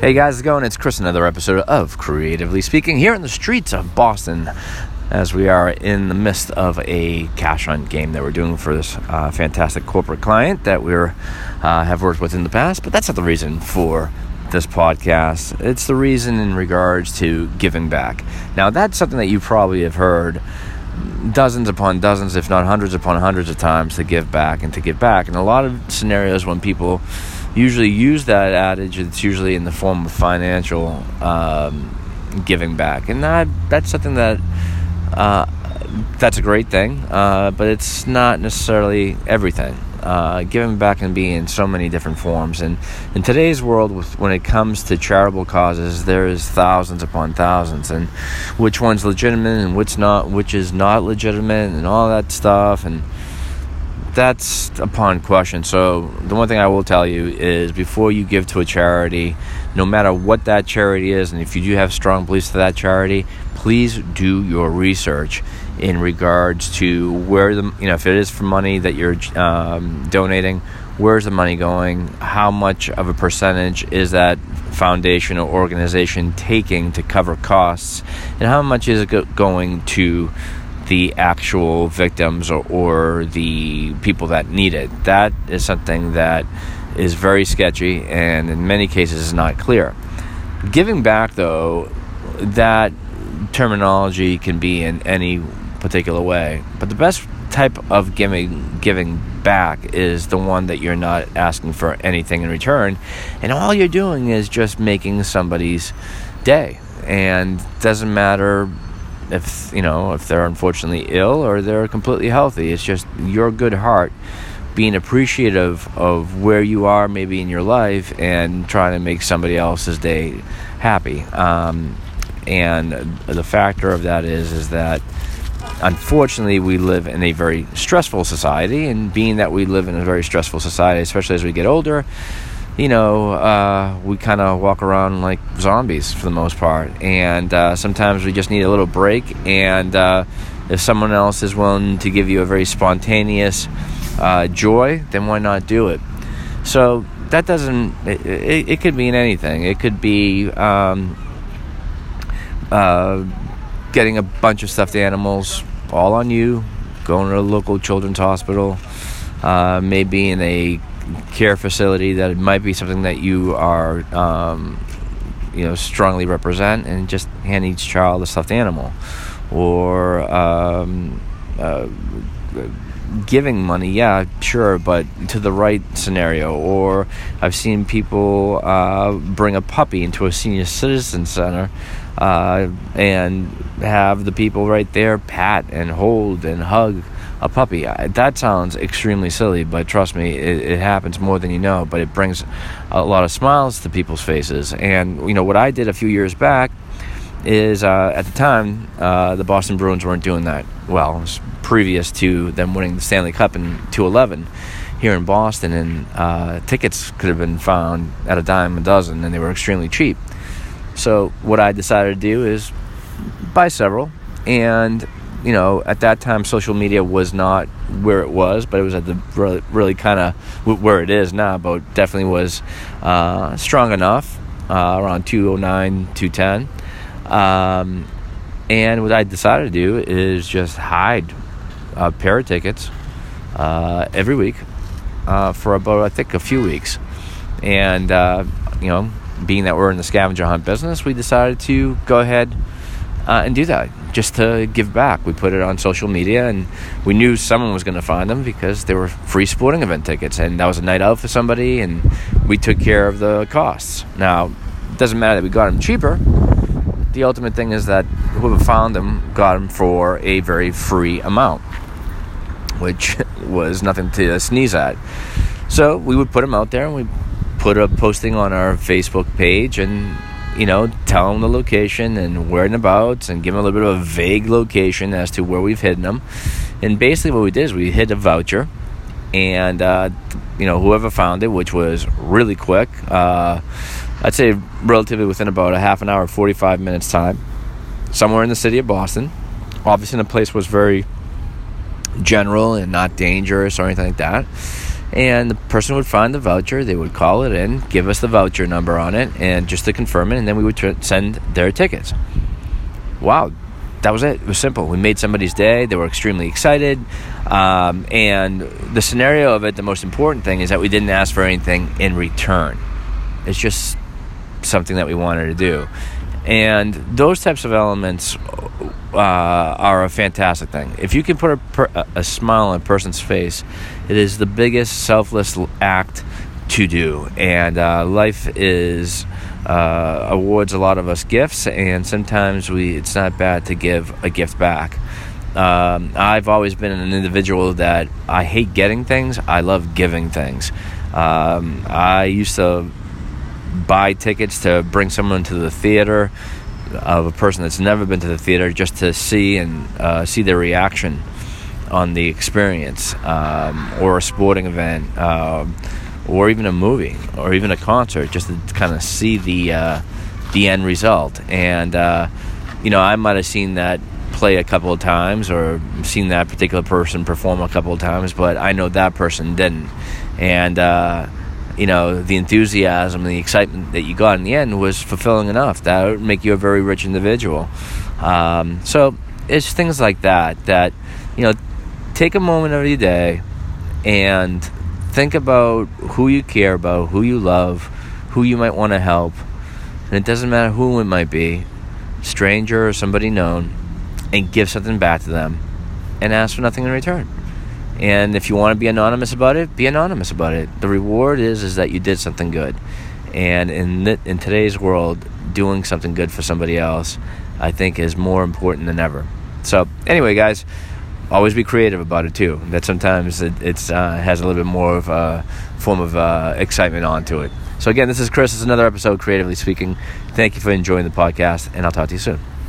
Hey guys, how's it going? It's Chris, another episode of Creatively Speaking here in the streets of Boston as we are in the midst of a cash hunt game that we're doing for this fantastic corporate client that we have worked with in the past, but that's not the reason for this podcast. It's the reason in regards to giving back. Now, that's something that you probably have heard dozens upon dozens, if not hundreds upon hundreds of times, to give back. And a lot of scenarios when people usually use that adage, it's usually in the form of financial giving back, and that's something that's a great thing, but it's not necessarily everything. Giving back can be in so many different forms, and in today's world, when it comes to charitable causes, there is thousands upon thousands, and which one's legitimate and which is not legitimate, and all that stuff, and that's upon question. So the one thing I will tell you is before you give to a charity, no matter what that charity is, and if you do have strong beliefs to that charity, please do your research in regards to where if it is for money that you're donating, where's the money going? How much of a percentage is that foundation or organization taking to cover costs? And how much is it going to the actual victims or the people that need it? That is something that is very sketchy and in many cases is not clear. Giving back, though, that terminology can be in any particular way, but the best type of giving back is the one that you're not asking for anything in return, and all you're doing is just making somebody's day. And doesn't matter if they're unfortunately ill or they're completely healthy. It's just your good heart being appreciative of where you are maybe in your life and trying to make somebody else's day happy. And the factor of that is that unfortunately we live in a very stressful society, and being that we live in a very stressful society, especially as we get older, we kind of walk around like zombies for the most part, and sometimes we just need a little break. And if someone else is willing to give you a very spontaneous joy, then why not do it? So that doesn't it could mean anything. It could be getting a bunch of stuffed animals all on you, going to a local children's hospital, maybe in a care facility that it might be something that you are strongly represent, and just hand each child a stuffed animal, or giving money, yeah, sure, but to the right scenario. Or I've seen people bring a puppy into a senior citizen center and have the people right there pat and hold and hug a puppy. That sounds extremely silly, but trust me, it happens more than you know. But it brings a lot of smiles to people's faces. And what I did a few years back is at the time the Boston Bruins weren't doing that well. It was previous to them winning the Stanley Cup in 2011 here in Boston, and tickets could have been found at a dime a dozen, and they were extremely cheap. So what I decided to do is buy several. And at that time, social media was not where it was, but it was at the really kind of where it is now, but definitely was strong enough around 2009, 2010. And what I decided to do is just hide a pair of tickets every week for about, I think, a few weeks. And, being that we're in the scavenger hunt business, we decided to go ahead and do that just to give back. We put it on social media, and we knew someone was going to find them because they were free sporting event tickets, and that was a night out for somebody, and we took care of the costs. Now, it doesn't matter that we got them cheaper. The ultimate thing is that whoever found them got them for a very free amount, which was nothing to sneeze at. So we would put them out there, and we put a posting on our Facebook page, and tell them the location and whereabouts, and give them a little bit of a vague location as to where we've hidden them. And basically what we did is we hid a voucher, and whoever found it, which was really quick, I'd say relatively within about a half an hour, 45 minutes time, somewhere in the city of Boston. Obviously the place was very general and not dangerous or anything like that. and the person would find the voucher, they would call it in, give us the voucher number on it, and just to confirm it, and then we would send their tickets. Wow, that was it. It was simple. We made somebody's day. They were extremely excited. And the scenario of it, the most important thing is that we didn't ask for anything in return. It's just something that we wanted to do. And those types of elements are a fantastic thing. If you can put a smile on a person's face, it is the biggest selfless act to do. And life is awards a lot of us gifts, and sometimes it's not bad to give a gift back. I've always been an individual that I hate getting things. I love giving things. I used to buy tickets to bring someone to the theater, of a person that's never been to the theater, just to see their reaction on the experience, or a sporting event, or even a movie, or even a concert, just to kind of see the end result. And I might have seen that play a couple of times, or seen that particular person perform a couple of times, but I know that person didn't. And the enthusiasm and the excitement that you got in the end was fulfilling enough. That would make you a very rich individual. So it's things like that, take a moment every day and think about who you care about, who you love, who you might want to help. And it doesn't matter who it might be, stranger or somebody known, and give something back to them and ask for nothing in return. And if you want to be anonymous about it, be anonymous about it. The reward is that you did something good. And in today's world, doing something good for somebody else, I think, is more important than ever. So anyway, guys, always be creative about it too. That sometimes it has a little bit more of a form of excitement onto it. So again, this is Chris. It's another episode of Creatively Speaking. Thank you for enjoying the podcast, and I'll talk to you soon.